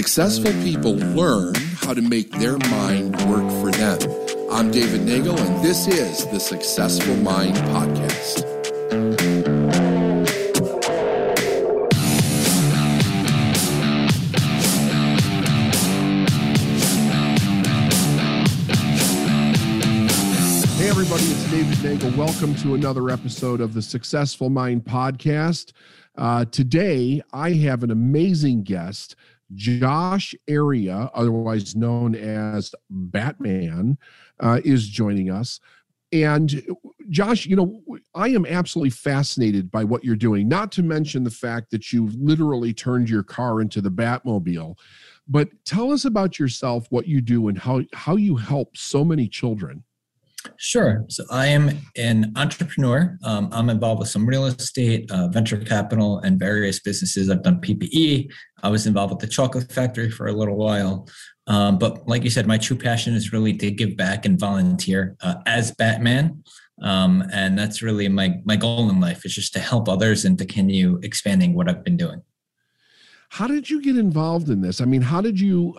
Successful people learn how to make their mind work for them. I'm David Nagel, and this is the Successful Mind Podcast. David Nagel, welcome to another episode of the Successful Mind Podcast. Today, I have an amazing guest, Josh Arie, otherwise known as Batman, is joining us. And Josh, you know, I am absolutely fascinated by what you're doing, not to mention the fact that you've literally turned your car into the Batmobile. But tell us about yourself, what you do, and how you help so many children. Sure. So I am an entrepreneur. I'm involved with some real estate, venture capital, and various businesses. I've done PPE. I was involved with the chocolate factory for a little while. But like you said, my true passion is really to give back and volunteer as Batman. And that's really my goal in life, is just to help others and to continue expanding what I've been doing. How did you get involved in this? I mean, how did you,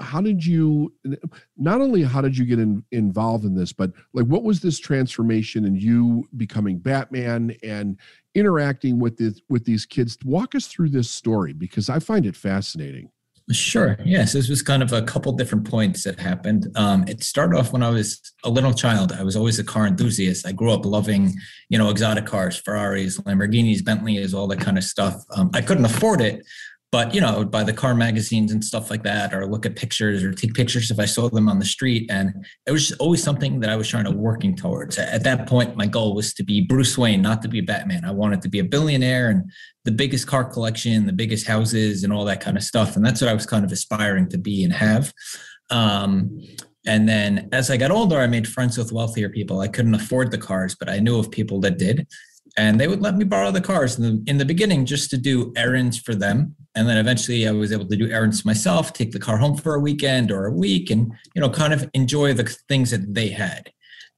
not only how did you get involved in this, but like, what was this transformation in you becoming Batman and interacting with these kids? Walk us through this story, because I find it fascinating. Sure. Yes. This was kind of a couple different points that happened. It started off when I was a little child. I was always a car enthusiast. I grew up loving, you know, exotic cars, Ferraris, Lamborghinis, Bentleys, all that kind of stuff. I couldn't afford it. But, you know, I would buy the car magazines and stuff like that, or look at pictures or take pictures if I saw them on the street. And it was just always something that I was trying to working towards. At that point, my goal was to be Bruce Wayne, not to be Batman. I wanted to be a billionaire and the biggest car collection, the biggest houses and all that kind of stuff. And that's what I was kind of aspiring to be and have. And then as I got older, I made friends with wealthier people. I couldn't afford the cars, but I knew of people that did. And they would let me borrow the cars in the beginning just to do errands for them. And then eventually I was able to do errands myself, take the car home for a weekend or a week and, you know, kind of enjoy the things that they had.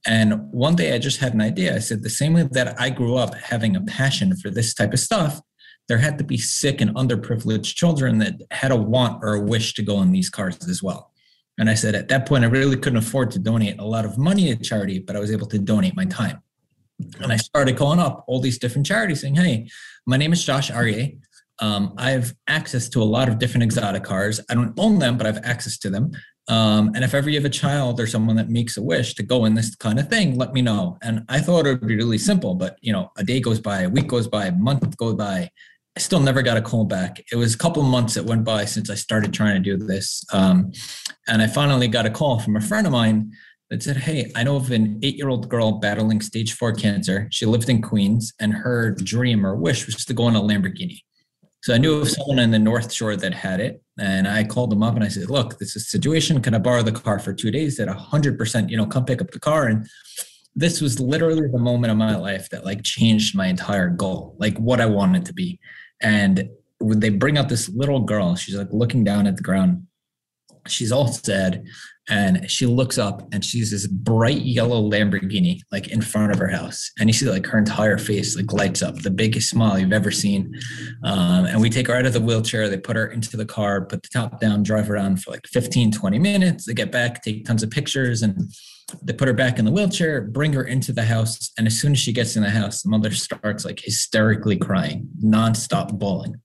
And one day I just had an idea. I said, the same way that I grew up having a passion for this type of stuff, there had to be sick and underprivileged children that had a want or a wish to go in these cars as well. And I said, at that point, I really couldn't afford to donate a lot of money to charity, but I was able to donate my time. And I started calling up all these different charities saying, hey, my name is Josh Arie. I have access to a lot of different exotic cars. I don't own them, but I have access to them. And if ever you have a child or someone that makes a wish to go in this kind of thing, let me know. And I thought it would be really simple, but, you know, a day goes by, a week goes by, a month goes by. I still never got a call back. It was a couple of months that went by since I started trying to do this. And I finally got a call from a friend of mine that said, hey, I know of an 8-year-old girl battling stage 4 cancer. She lived in Queens and her dream or wish was to go in a Lamborghini. So I knew of someone in the North Shore that had it. And I called them up and I said, look, this is a situation. Can I borrow the car for 2 days at 100%, you know, come pick up the car. And this was literally the moment of my life that like changed my entire goal, like what I wanted to be. And when they bring out this little girl, she's like looking down at the ground. She's all sad. And she looks up and she's this bright yellow Lamborghini, like in front of her house. And you see like her entire face, like lights up, the biggest smile you've ever seen. And we take her out of the wheelchair. They put her into the car, put the top down, drive around for like 15, 20 minutes. They get back, take tons of pictures, and they put her back in the wheelchair, bring her into the house. And as soon as she gets in the house, the mother starts like hysterically crying, nonstop bawling.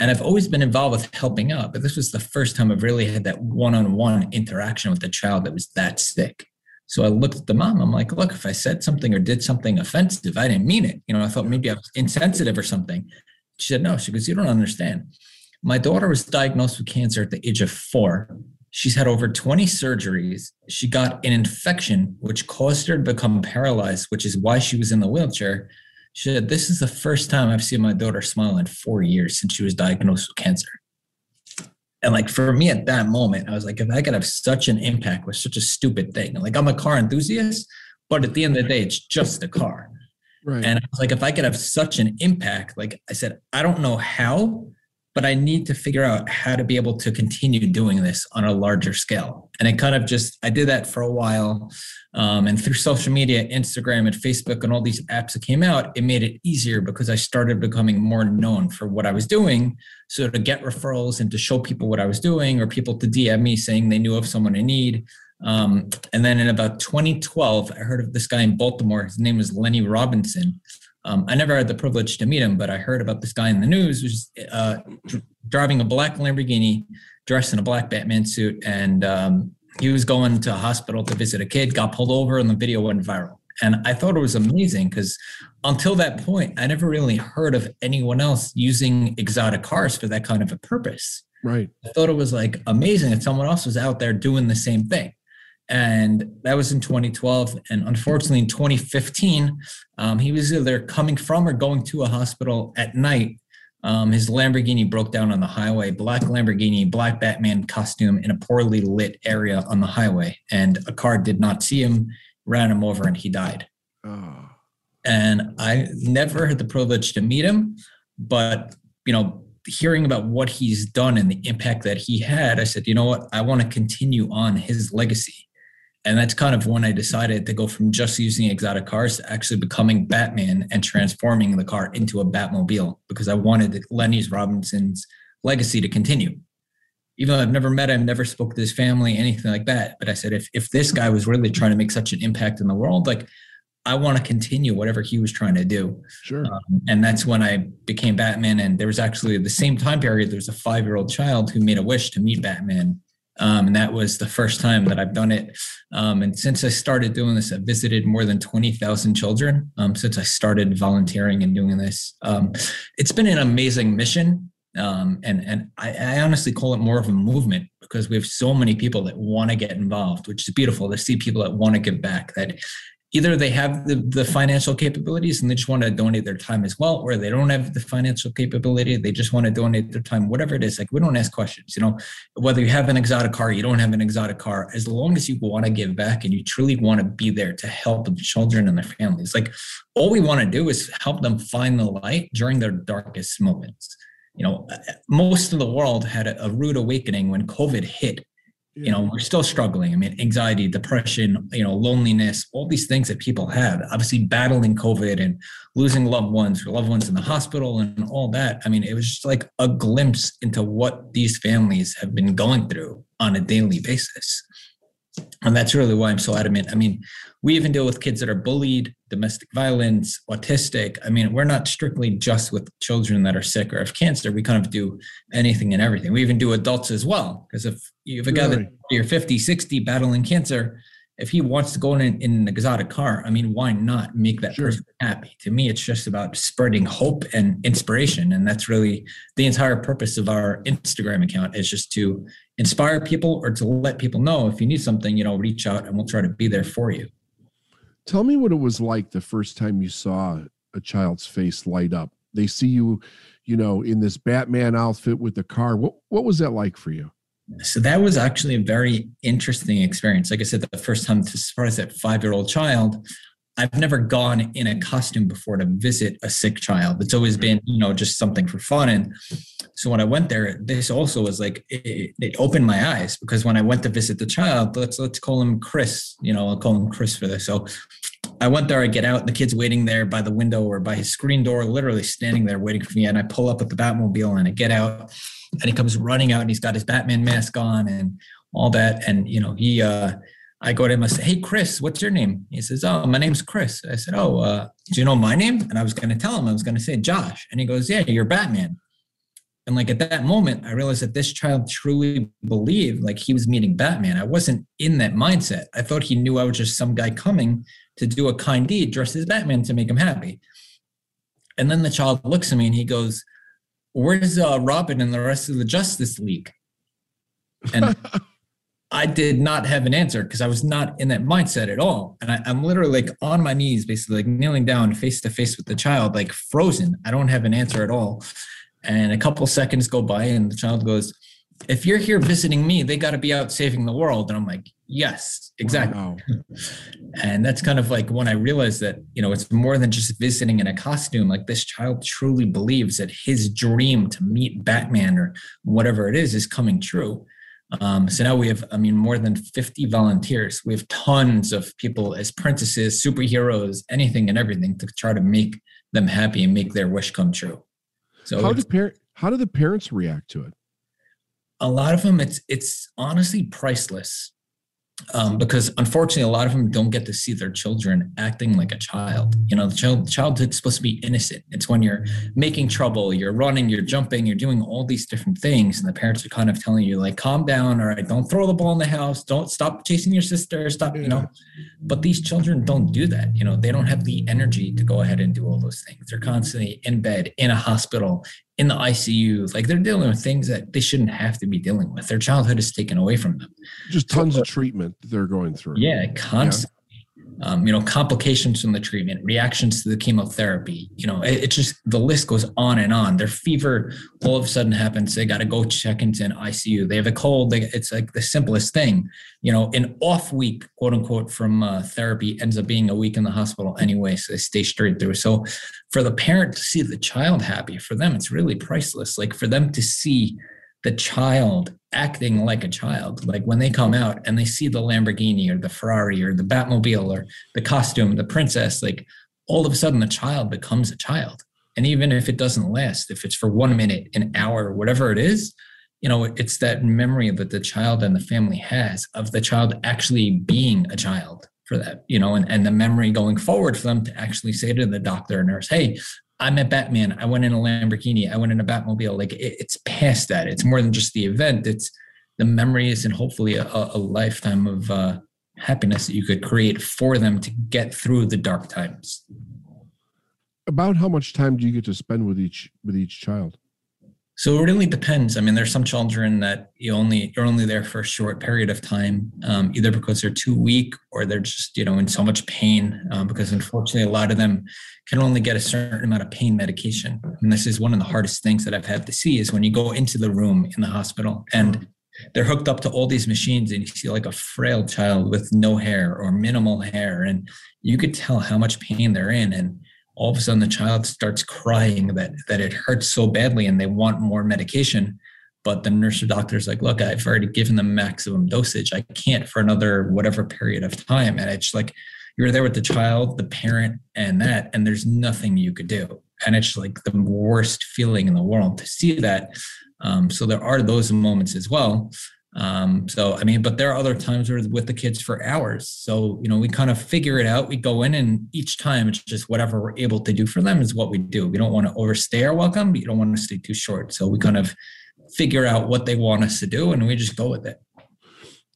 And I've always been involved with helping out, but this was the first time I've really had that one-on-one interaction with a child that was that sick. So I looked at the mom. I'm like, look, if I said something or did something offensive, I didn't mean it. You know, I thought maybe I was insensitive or something. She said, no. She goes, you don't understand. My daughter was diagnosed with cancer at the age of 4. She's had over 20 surgeries. She got an infection, which caused her to become paralyzed, which is why she was in the wheelchair. She said, this is the first time I've seen my daughter smile in 4 years since she was diagnosed with cancer. And like for me at that moment, I was like, if I could have such an impact with such a stupid thing, like I'm a car enthusiast, but at the end of the day, it's just a car. Right. And I was like, if I could have such an impact, like I said, I don't know how, but I need to figure out how to be able to continue doing this on a larger scale. And I kind of just, I did that for a while. And through social media, Instagram and Facebook and all these apps that came out, it made it easier because I started becoming more known for what I was doing. So to get referrals and to show people what I was doing, or people to DM me saying they knew of someone in need. And then in about 2012, I heard of this guy in Baltimore. His name was Lenny Robinson. I never had the privilege to meet him, but I heard about this guy in the news who's driving a black Lamborghini, dressed in a black Batman suit. And he was going to a hospital to visit a kid, got pulled over, and the video went viral. And I thought it was amazing because until that point, I never really heard of anyone else using exotic cars for that kind of a purpose. Right. I thought it was like amazing that someone else was out there doing the same thing. And that was in 2012. And unfortunately, in 2015, he was either coming from or going to a hospital at night. His Lamborghini broke down on the highway, black Lamborghini, black Batman costume in a poorly lit area on the highway. And a car did not see him, ran him over, and he died. Oh. And I never had the privilege to meet him, but, you know, hearing about what he's done and the impact that he had, I said, you know what, I want to continue on his legacy. And that's kind of when I decided to go from just using exotic cars to actually becoming Batman and transforming the car into a Batmobile, because I wanted Lenny Robinson's legacy to continue. Even though I've never met him, never spoke to his family, anything like that. But I said, if this guy was really trying to make such an impact in the world, like, I want to continue whatever he was trying to do. Sure. And that's when I became Batman. And there was actually the same time period, there was a 5-year-old child who made a wish to meet Batman. And that was the first time that I've done it. And since I started doing this, I've visited more than 20,000 children since I started volunteering and doing this. It's been an amazing mission. And I honestly call it more of a movement, because we have so many people that want to get involved, which is beautiful to see people that want to give back, that either they have the financial capabilities and they just want to donate their time as well, or they don't have the financial capability, they just want to donate their time, whatever it is. Like, we don't ask questions, you know, whether you have an exotic car, you don't have an exotic car, as long as you want to give back and you truly want to be there to help the children and their families. Like, all we want to do is help them find the light during their darkest moments. You know, most of the world had a rude awakening when COVID hit. You know, we're still struggling. I mean, anxiety, depression, you know, loneliness, all these things that people have, obviously battling COVID and losing loved ones or loved ones in the hospital and all that. I mean, it was just like a glimpse into what these families have been going through on a daily basis. And that's really why I'm so adamant. I mean, we even deal with kids that are bullied, domestic violence, autistic. I mean, we're not strictly just with children that are sick or have cancer. We kind of do anything and everything. We even do adults as well. Because if you have a guy that you're 50, 60 battling cancer, if he wants to go in an exotic car, I mean, why not make that person happy? To me, it's just about spreading hope and inspiration. And that's really the entire purpose of our Instagram account, is just to inspire people, or to let people know if you need something, you know, reach out and we'll try to be there for you. Tell me what it was like the first time you saw a child's face light up. They see you, you know, in this Batman outfit with the car. What was that like for you? So that was actually a very interesting experience. Like I said, the first time to surprise that 5-year-old child. I've never gone in a costume before to visit a sick child. It's always been, you know, just something for fun. And so when I went there, this also was like, it opened my eyes, because when I went to visit the child, let's call him Chris, you know, I'll call him Chris for this. So I went there, I get out, the kid's waiting there by the window or by his screen door, literally standing there waiting for me. And I pull up at the Batmobile and I get out, and he comes running out and he's got his Batman mask on and all that. And, you know, I go to him, I say, hey, Chris, what's your name? He says, oh, my name's Chris. I said, oh, do you know my name? And I was going to tell him, I was going to say Josh. And he goes, yeah, you're Batman. And like at that moment, I realized that this child truly believed like he was meeting Batman. I wasn't in that mindset. I thought he knew I was just some guy coming to do a kind deed, dressed as Batman to make him happy. And then the child looks at me and he goes, where's Robin and the rest of the Justice League? And I did not have an answer, because I was not in that mindset at all. And I'm literally like on my knees, basically like kneeling down face to face with the child, like frozen. I don't have an answer at all. And a couple seconds go by and the child goes, if you're here visiting me, they got to be out saving the world. And I'm like, yes, exactly. Wow. And that's kind of like when I realized that, you know, it's more than just visiting in a costume. Like, this child truly believes that his dream to meet Batman or whatever it is coming true. So now we have, I mean, more than 50 volunteers. We have tons of people as apprentices, superheroes, anything and everything to try to make them happy and make their wish come true. So how do the parents react to it? A lot of them, it's honestly priceless, because unfortunately, a lot of them don't get to see their children acting like a child. You know, childhood's supposed to be innocent. It's when you're making trouble, you're running, you're jumping, you're doing all these different things. And the parents are kind of telling you, like, calm down. All right, don't throw the ball in the house. Don't stop chasing your sister. Stop, you know. But these children don't do that. You know, they don't have the energy to go ahead and do all those things. They're constantly in bed, in a hospital, in the ICU, like they're dealing with things that they shouldn't have to be dealing with. Their childhood is taken away from them. Just tons of treatment they're going through. Yeah, constantly. Yeah. You know, complications from the treatment, reactions to the chemotherapy. You know, it's just the list goes on and on. Their fever all of a sudden happens. They got to go check into an ICU. They have a cold. It's like the simplest thing. You know, an off week, quote unquote, from therapy ends up being a week in the hospital anyway. So they stay straight through. So for the parent to see the child happy, for them, it's really priceless. Like for them to see the child acting like a child, like when they come out and they see the Lamborghini or the Ferrari or the Batmobile or the costume, the princess, like all of a sudden the child becomes a child. And even if it doesn't last, if it's for 1 minute, an hour, whatever it is, you know, it's that memory that the child and the family has of the child actually being a child. For that, you know, and the memory going forward for them to actually say to the doctor or nurse, hey, I met Batman. I went in a Lamborghini. I went in a Batmobile. Like it's past that. It's more than just the event. It's the memories and hopefully a lifetime of happiness that you could create for them to get through the dark times. About how much time do you get to spend with each child? So it really depends. I mean, there's some children that you're only there for a short period of time, either because they're too weak or they're just, you know, in so much pain, because unfortunately, a lot of them can only get a certain amount of pain medication. And this is one of the hardest things that I've had to see is when you go into the room in the hospital and they're hooked up to all these machines and you see like a frail child with no hair or minimal hair. And you could tell how much pain they're in. And all of a sudden the child starts crying that it hurts so badly and they want more medication. But the nurse or doctor's like, look, I've already given them maximum dosage. I can't for another whatever period of time. And it's like, you're there with the child, the parent, and there's nothing you could do. And it's like the worst feeling in the world to see that. So there are those moments as well. So, I mean, but there are other times where with the kids for hours. So, you know, we kind of figure it out. We go in and each time it's just whatever we're able to do for them is what we do. We don't want to overstay our welcome, but you don't want to stay too short. So we kind of figure out what they want us to do and we just go with it.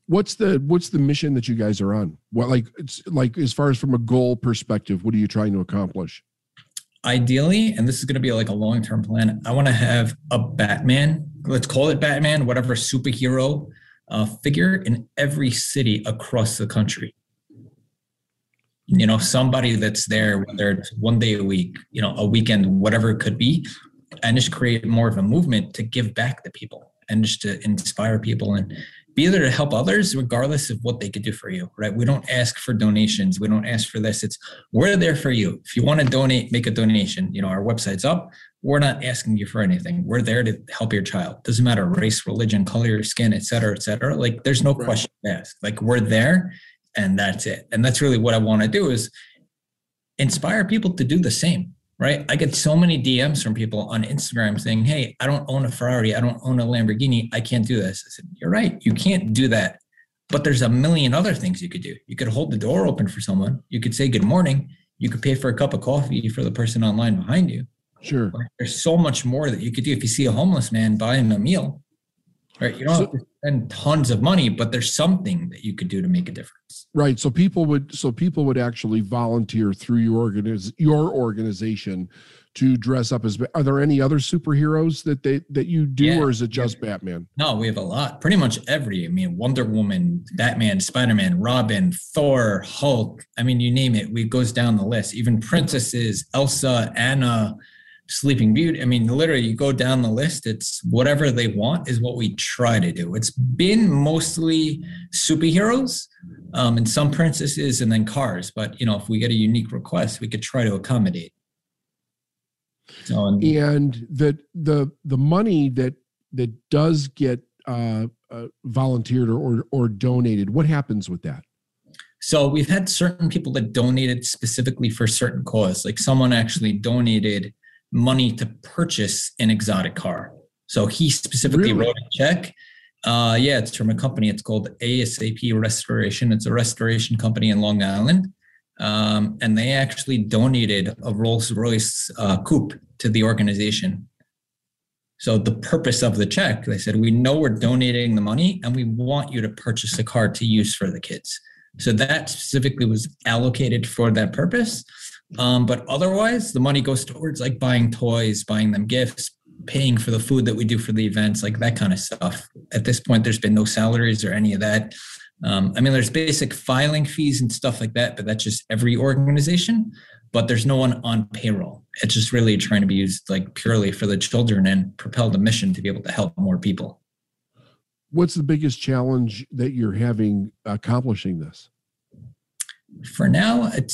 What's the mission that you guys are on? Well, like, it's like, as far as from a goal perspective, what are you trying to accomplish? Ideally, and this is going to be like a long-term plan, I want to have a Batman, let's call it Batman, whatever superhero figure in every city across the country. You know, somebody that's there, whether it's 1 day a week, you know, a weekend, whatever it could be, and just create more of a movement to give back to people and just to inspire people and be there to help others regardless of what they could do for you, right? We don't ask for donations. We don't ask for this. We're there for you. If you want to donate, make a donation. You know, our website's up. We're not asking you for anything. We're there to help your child. Doesn't matter race, religion, color, your skin, et cetera, et cetera. Like there's no question to ask. Like we're there and that's it. And that's really what I want to do is inspire people to do the same. Right. I get so many DMs from people on Instagram saying, hey, I don't own a Ferrari. I don't own a Lamborghini. I can't do this. I said, you're right. You can't do that. But there's a million other things you could do. You could hold the door open for someone. You could say good morning. You could pay for a cup of coffee for the person online behind you. Sure. There's so much more that you could do. If you see a homeless man, buy him a meal. Right. You don't have to spend tons of money, but there's something that you could do to make a difference. Right. So people would actually volunteer through your organization to dress up as. Are there any other superheroes that you do, or is it just Batman? No, we have a lot. Pretty much every. I mean, Wonder Woman, Batman, Spider-Man, Robin, Thor, Hulk. I mean, you name it. It goes down the list. Even princesses, Elsa, Anna. Sleeping Beauty. I mean, literally, you go down the list, it's whatever they want is what we try to do. It's been mostly superheroes and some princesses and then cars. But, you know, if we get a unique request, we could try to accommodate. So, and the money that does get volunteered or donated, what happens with that? So we've had certain people that donated specifically for certain cause. Like someone actually donated money to purchase an exotic car. So he specifically wrote a check. Yeah, it's from a company. It's called ASAP Restoration. It's a restoration company in Long Island. And they actually donated a Rolls-Royce coupe to the organization. So the purpose of the check, they said, we know we're donating the money and we want you to purchase a car to use for the kids. So that specifically was allocated for that purpose. But otherwise, the money goes towards like buying toys, buying them gifts, paying for the food that we do for the events, like that kind of stuff. At this point, there's been no salaries or any of that. I mean, there's basic filing fees and stuff like that, but that's just every organization. But there's no one on payroll. It's just really trying to be used like purely for the children and propel the mission to be able to help more people. What's the biggest challenge that you're having accomplishing this? For now, it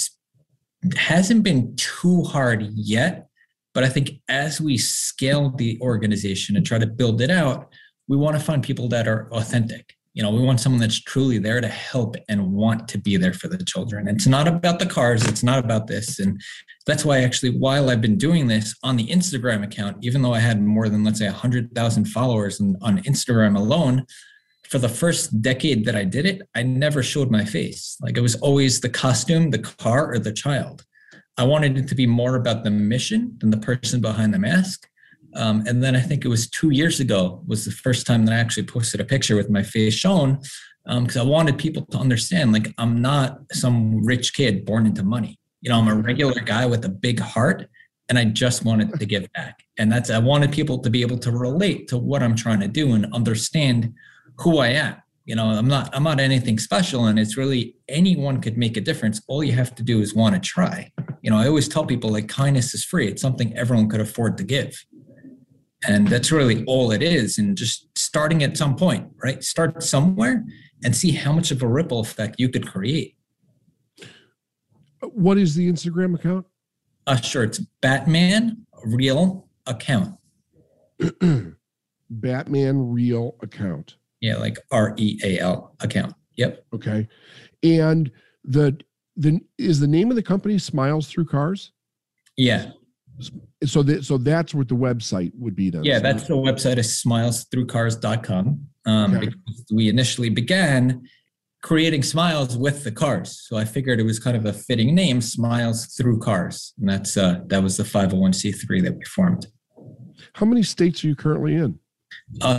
hasn't been too hard yet, but I think as we scale the organization and try to build it out, we want to find people that are authentic. You know, we want someone that's truly there to help and want to be there for the children. It's not about the cars. It's not about this. And that's why actually, while I've been doing this on the Instagram account, even though I had more than, let's say, 100,000 followers on Instagram alone, for the first decade that I did it, I never showed my face. Like it was always the costume, the car, or the child. I wanted it to be more about the mission than the person behind the mask. And then I think it was 2 years ago was the first time that I actually posted a picture with my face shown because I wanted people to understand, like, I'm not some rich kid born into money. You know, I'm a regular guy with a big heart and I just wanted to give back. And I wanted people to be able to relate to what I'm trying to do and understand who I am. You know, I'm not anything special, and it's really anyone could make a difference. All you have to do is want to try. You know, I always tell people like kindness is free. It's something everyone could afford to give. And that's really all it is. And just starting at some point, right? Start somewhere and see how much of a ripple effect you could create. What is the Instagram account? Sure. It's Batman Real Account. Batman Real Account. Yeah. Like REAL account. Yep. Okay. And is the name of the company Smiles Through Cars? Yeah. So that's what the website would be then. Yeah, that's the website is smilesthroughcars.com. Okay. Because we initially began creating smiles with the cars. So I figured it was kind of a fitting name, Smiles Through Cars. And that's that was the 501c3 that we formed. How many states are you currently in?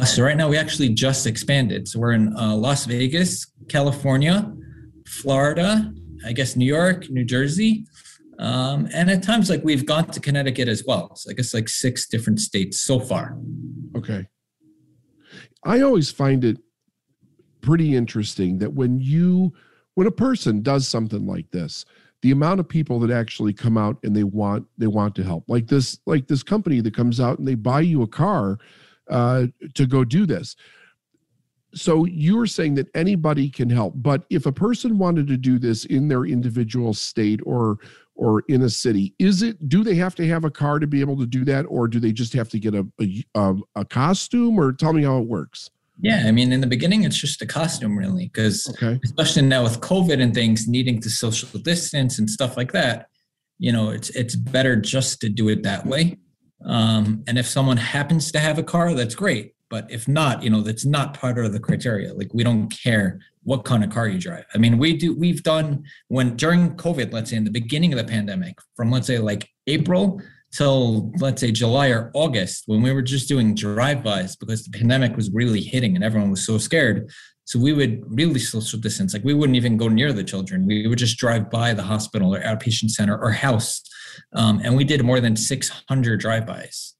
So right now we actually just expanded. So we're in Las Vegas, California, Florida, I guess New York, New Jersey. And at times, like, we've gone to Connecticut as well. So I guess like 6 different states so far. Okay. I always find it pretty interesting that when a person does something like this, the amount of people that actually come out and they want to help, like this company that comes out and they buy you a car, to go do this. So you were saying that anybody can help, but if a person wanted to do this in their individual state or in a city, do they have to have a car to be able to do that? Or do they just have to get a costume, or tell me how it works? Yeah. I mean, in the beginning, it's just a costume really, because especially now with COVID and things needing to social distance and stuff like that, you know, it's better just to do it that way. And if someone happens to have a car, that's great. But if not, you know, that's not part of the criteria. Like, we don't care what kind of car you drive. I mean, we've done during COVID, let's say in the beginning of the pandemic, from let's say like April till let's say July or August, when we were just doing drive-bys because the pandemic was really hitting and everyone was so scared. So we would really social distance. Like, we wouldn't even go near the children. We would just drive by the hospital or outpatient center or house. And we did more than 600 drive-bys.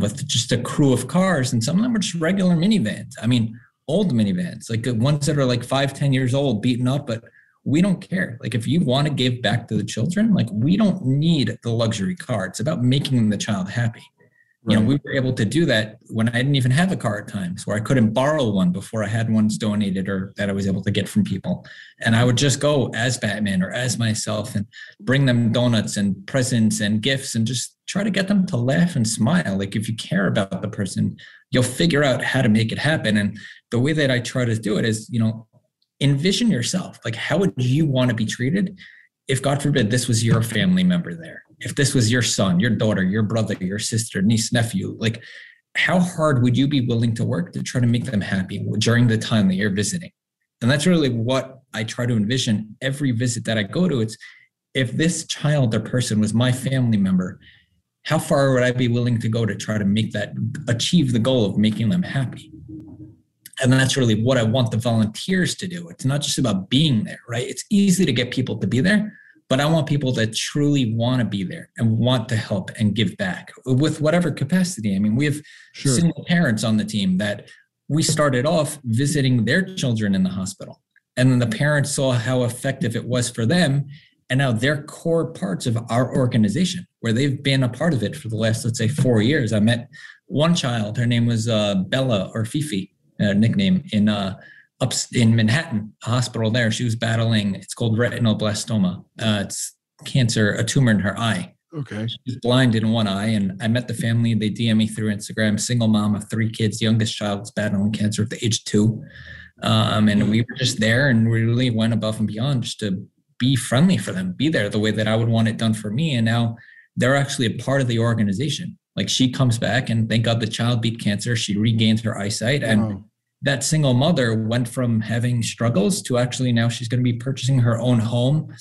With just a crew of cars, and some of them were just regular minivans. I mean, old minivans, like ones that are like 5, 10 years old, beaten up, but we don't care. Like, if you want to give back to the children, like, we don't need the luxury car. It's about making the child happy. Right. You know, we were able to do that when I didn't even have a car at times, where I couldn't borrow one before I had ones donated or that I was able to get from people. And I would just go as Batman or as myself and bring them donuts and presents and gifts and just try to get them to laugh and smile. Like, if you care about the person, you'll figure out how to make it happen. And the way that I try to do it is, you know, envision yourself. Like, how would you want to be treated if, God forbid, this was your family member there? If this was your son, your daughter, your brother, your sister, niece, nephew, like, how hard would you be willing to work to try to make them happy during the time that you're visiting? And that's really what I try to envision every visit that I go to. It's, if this child or person was my family member, how far would I be willing to go to try to make that, achieve the goal of making them happy? And that's really what I want the volunteers to do. It's not just about being there, right? It's easy to get people to be there, but I want people that truly want to be there and want to help and give back with whatever capacity. I mean, we have single parents on the team that we started off visiting their children in the hospital. And then the parents saw how effective it was for them. And now they're core parts of our organization, where they've been a part of it for the last, let's say, 4 years. I met one child. Her name was Bella, or Fifi, nickname, in Manhattan, a hospital there. She was battling, it's called retinoblastoma. It's cancer, a tumor in her eye. Okay. She's blind in one eye. And I met the family. They DM me through Instagram, single mom of 3 kids, youngest child's battling cancer at the age 2. And we were just there, and we really went above and beyond just to be friendly for them, be there the way that I would want it done for me. And now they're actually a part of the organization. Like, she comes back, and thank God the child beat cancer. She regained her eyesight. Wow. And that single mother went from having struggles to actually now she's going to be purchasing her own home,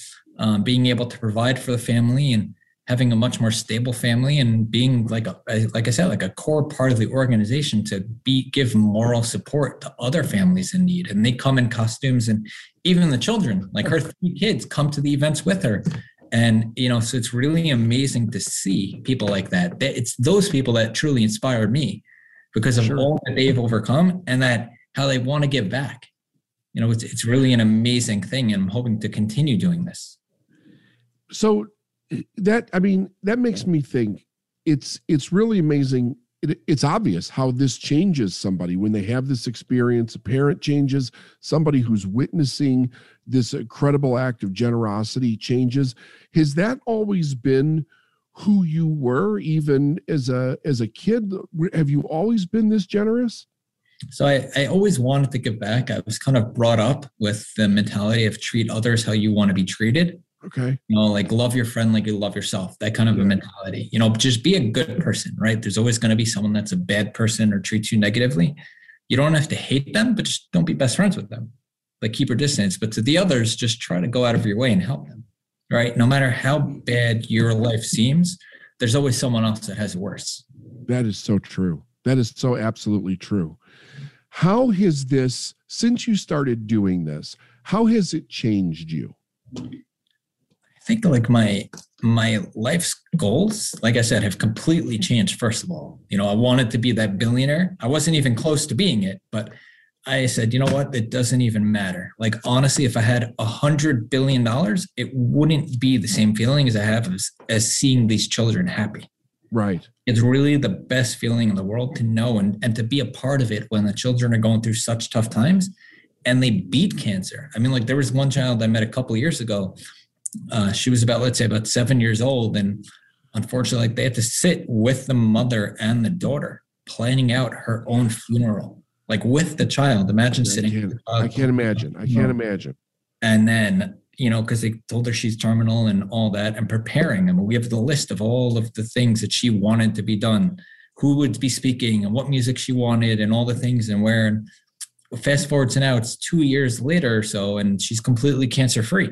being able to provide for the family and having a much more stable family, and being, like I said, like a core part of the organization to give moral support to other families in need. And they come in costumes, and even the children, like her 3 kids, come to the events with her. And, you know, so it's really amazing to see people like that. It's those people that truly inspired me, because of all that they've overcome and that how they want to give back. You know, it's really an amazing thing, and I'm hoping to continue doing this. So that makes me think it's really amazing. It's obvious how this changes somebody when they have this experience. A parent changes, somebody who's witnessing this incredible act of generosity changes. Has that always been who you were, even as a kid? Have you always been this generous? So I always wanted to give back. I was kind of brought up with the mentality of treat others how you want to be treated. Okay. You know, like, love your friend like you love yourself, that kind of a mentality. You know, just be a good person, right? There's always going to be someone that's a bad person or treats you negatively. You don't have to hate them, but just don't be best friends with them. Like, keep your distance. But to the others, just try to go out of your way and help them. Right? No matter how bad your life seems, there's always someone else that has worse. That is so true. That is so absolutely true. How has this, since you started doing this, how has it changed you? I think, like, my life's goals, like I said, have completely changed. First of all, you know, I wanted to be that billionaire. I wasn't even close to being it, but I said, you know what? It doesn't even matter. Like, honestly, if I had $100 billion, it wouldn't be the same feeling as I have as seeing these children happy. Right. It's really the best feeling in the world to know and to be a part of it when the children are going through such tough times and they beat cancer. I mean, like, there was one child I met a couple of years ago. She was about 7 years old. And unfortunately, like, they had to sit with the mother and the daughter planning out her own funeral. Like, with the child, imagine sitting. I can't imagine. And then, you know, because they told her she's terminal and all that, and preparing. I mean, we have the list of all of the things that she wanted to be done, who would be speaking and what music she wanted and all the things and where. And fast forward to now, it's 2 years later or so, and she's completely cancer-free.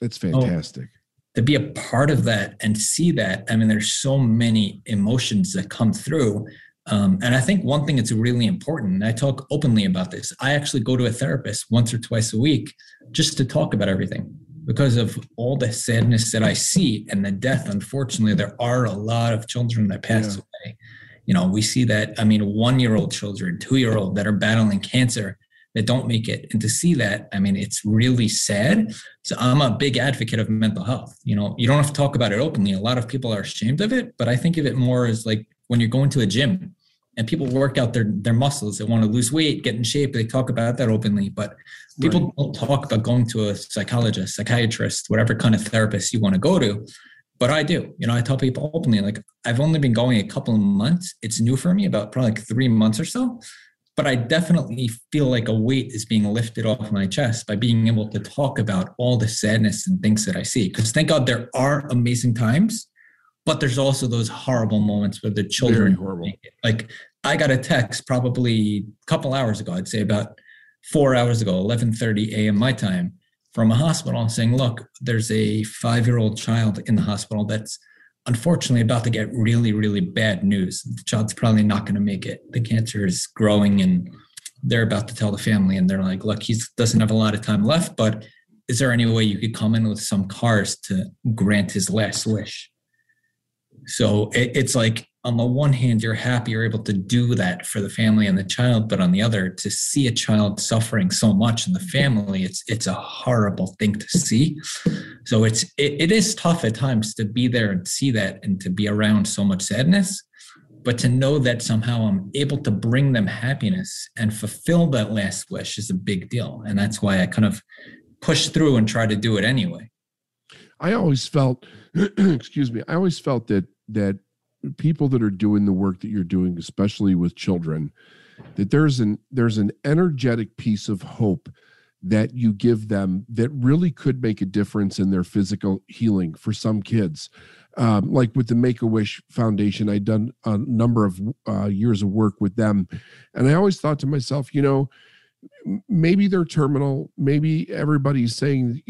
That's fantastic. So, to be a part of that and see that, I mean, there's so many emotions that come through. And I think one thing that's really important, and I talk openly about this, I actually go to a therapist once or twice a week just to talk about everything, because of all the sadness that I see and the death. Unfortunately, there are a lot of children that pass away. You know, we see that, I mean, 1-year-old children, 2-year-old that are battling cancer. that don't make it. And to see that, I mean, it's really sad. So I'm a big advocate of mental health. You know, you don't have to talk about it openly. A lot of people are ashamed of it, but I think of it more as like when you're going to a gym and people work out their muscles, they want to lose weight, get in shape. They talk about that openly, but people right. don't talk about going to a psychologist, psychiatrist, whatever kind of therapist you want to go to. But I do, you know, I tell people openly, like, I've only been going a couple of months. It's new for me, about probably like 3 months or so. But I definitely feel like a weight is being lifted off my chest by being able to talk about all the sadness and things that I see. Because thank God there are amazing times, but there's also those horrible moments where the children Very horrible. Make it. Like, I got a text probably a couple hours ago, I'd say about 4 hours ago, 11:30 a.m. my time, from a hospital saying, look, there's a 5-year-old child in the hospital that's unfortunately about to get really, really bad news. The child's probably not going to make it. The cancer is growing and they're about to tell the family. And they're like, look, he doesn't have a lot of time left, but is there any way you could come in with some cars to grant his last wish? So it's like, on the one hand, you're happy you're able to do that for the family and the child, but on the other, to see a child suffering so much in the family, it's a horrible thing to see. So it is tough at times to be there and see that and to be around so much sadness, but to know that somehow I'm able to bring them happiness and fulfill that last wish is a big deal. And that's why I kind of push through and try to do it anyway. I always felt, excuse me, I always felt that people that are doing the work that you're doing, especially with children, that there's an energetic piece of hope that you give them that really could make a difference in their physical healing for some kids. Like with the Make-A-Wish Foundation, I'd done a number of years of work with them. And I always thought to myself, you know, maybe they're terminal, maybe everybody's saying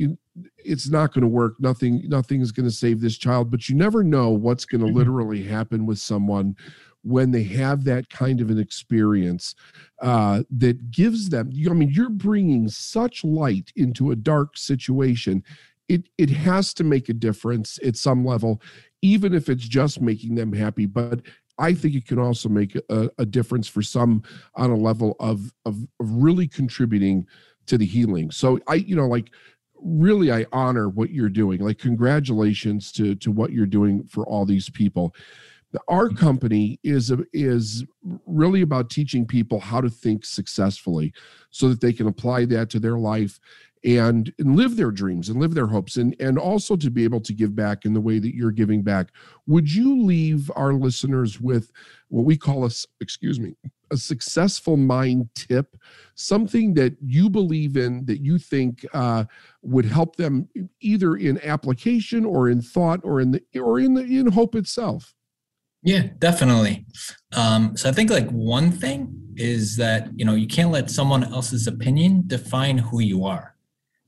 it's not going to work. Nothing's going to save this child, but you never know what's going to literally happen with someone when they have that kind of an experience that gives them, I mean, you're bringing such light into a dark situation. It has to make a difference at some level, even if it's just making them happy. But I think it can also make a difference for some on a level of really contributing to the healing. So I honor what you're doing. Like, congratulations to what you're doing for all these people. Our company is really about teaching people how to think successfully so that they can apply that to their life and live their dreams and live their hopes, and also to be able to give back in the way that you're giving back. Would you leave our listeners with what we call a successful mind tip, something that you believe in, that you think would help them either in application or in thought or in hope itself? Yeah, definitely. So I think like one thing is that, you know, you can't let someone else's opinion define who you are.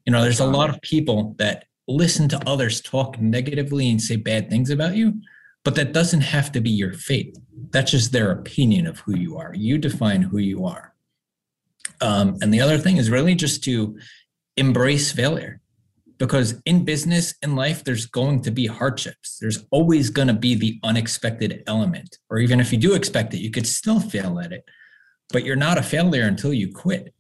You know, there's a lot of people that listen to others talk negatively and say bad things about you, but that doesn't have to be your fate. That's just their opinion of who you are. You define who you are. And the other thing is really just to embrace failure, because in business, in life, there's going to be hardships. There's always going to be the unexpected element, or even if you do expect it, you could still fail at it, but you're not a failure until you quit.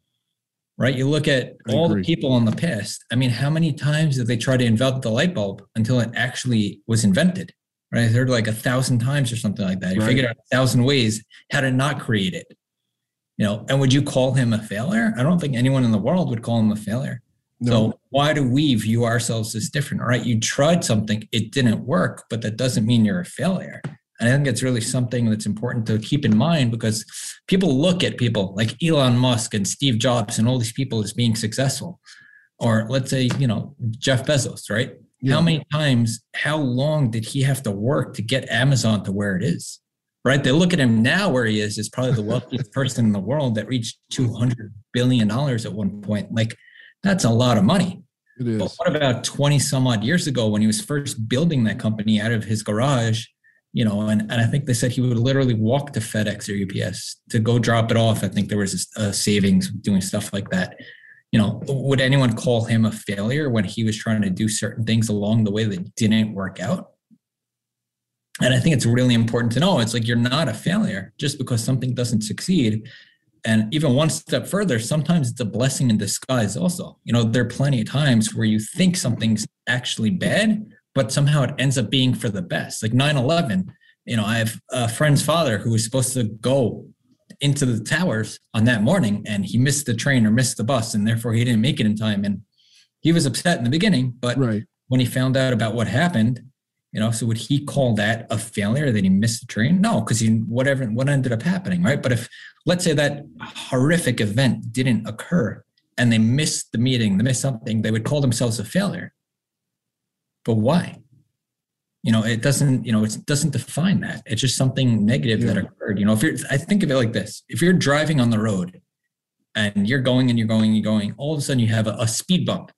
Right? You look at all the people in the past. I mean, how many times did they try to invent the light bulb until it actually was invented? Right? I heard like 1,000 times or something like that. You figured out 1,000 ways how to not create it. You know, and would you call him a failure? I don't think anyone in the world would call him a failure. No. So why do we view ourselves as different? Right? You tried something, it didn't work, but that doesn't mean you're a failure. And I think it's really something that's important to keep in mind, because people look at people like Elon Musk and Steve Jobs and all these people as being successful, or let's say, you know, Jeff Bezos, right? Yeah. How long did he have to work to get Amazon to where it is, right? They look at him now where he is probably the wealthiest person in the world, that reached $200 billion at one point. Like, that's a lot of money. It is. But what about 20 some odd years ago when he was first building that company out of his garage? You know, and I think they said he would literally walk to FedEx or UPS to go drop it off. I think there was a savings doing stuff like that. You know, would anyone call him a failure when he was trying to do certain things along the way that didn't work out? And I think it's really important to know, it's like, you're not a failure just because something doesn't succeed. And even one step further, sometimes it's a blessing in disguise also. You know, there are plenty of times where you think something's actually bad, but somehow it ends up being for the best. Like 9/11, you know, I have a friend's father who was supposed to go into the towers on that morning, and he missed the train or missed the bus, and therefore he didn't make it in time. And he was upset in the beginning, but when he found out about what happened, you know, so would he call that a failure that he missed the train? No, because what ended up happening, right? But if, let's say that horrific event didn't occur and they missed the meeting, they missed something, they would call themselves a failure. But why? You know, it doesn't define that. It's just something negative that occurred. You know, I think of it like this. If you're driving on the road and you're going and you're going and you're going, all of a sudden you have a speed bump.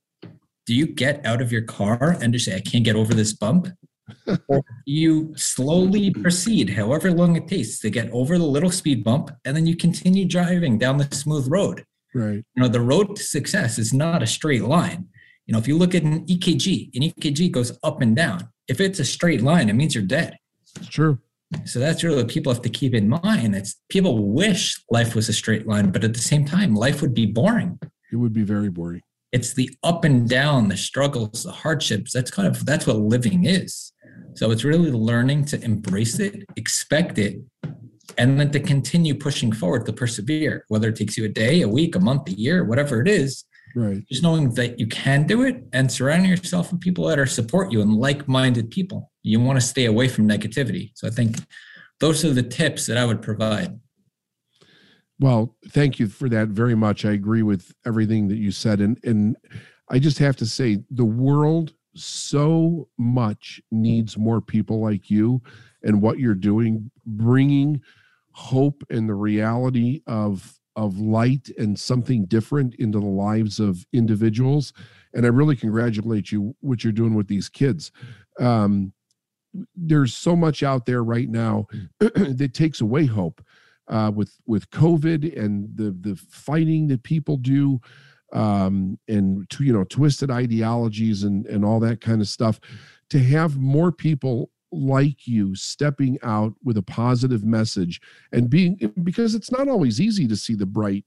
Do you get out of your car and just say, I can't get over this bump? Or you slowly proceed however long it takes to get over the little speed bump, and then you continue driving down the smooth road. Right. You know, the road to success is not a straight line. You know, if you look at an EKG goes up and down. If it's a straight line, it means you're dead. It's true. So that's really what people have to keep in mind. It's people wish life was a straight line, but at the same time, life would be boring. It would be very boring. It's the up and down, the struggles, the hardships. That's what living is. So it's really learning to embrace it, expect it, and then to continue pushing forward, to persevere, whether it takes you a day, a week, a month, a year, whatever it is. Right. Just knowing that you can do it and surrounding yourself with people that support you and like-minded people. You want to stay away from negativity. So I think those are the tips that I would provide. Well, thank you for that very much. I agree with everything that you said. And I just have to say, the world so much needs more people like you and what you're doing, bringing hope and the reality of light and something different into the lives of individuals. And I really congratulate you, what you're doing with these kids. There's so much out there right now that takes away hope with COVID and the fighting that people do and twisted ideologies and all that kind of stuff. To have more people like you stepping out with a positive message and because it's not always easy to see the bright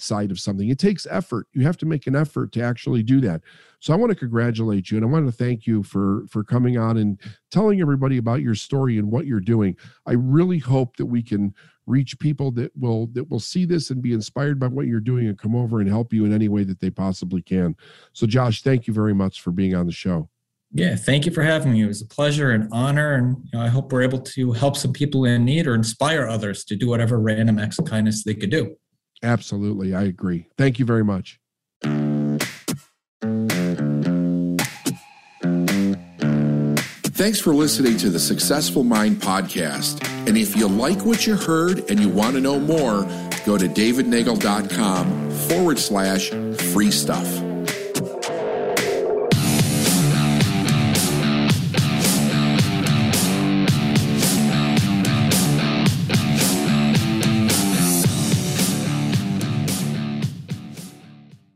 side of something. It takes effort. You have to make an effort to actually do that. So I want to congratulate you, and I want to thank you for coming on and telling everybody about your story and what you're doing. I really hope that we can reach people that will see this and be inspired by what you're doing and come over and help you in any way that they possibly can. So Josh, thank you very much for being on the show. Yeah, thank you for having me. It was a pleasure and honor, and I hope we're able to help some people in need or inspire others to do whatever random acts of kindness they could do. Absolutely, I agree. Thank you very much. Thanks for listening to the Successful Mind Podcast. And if you like what you heard and you want to know more, go to davidnagel.com/free stuff.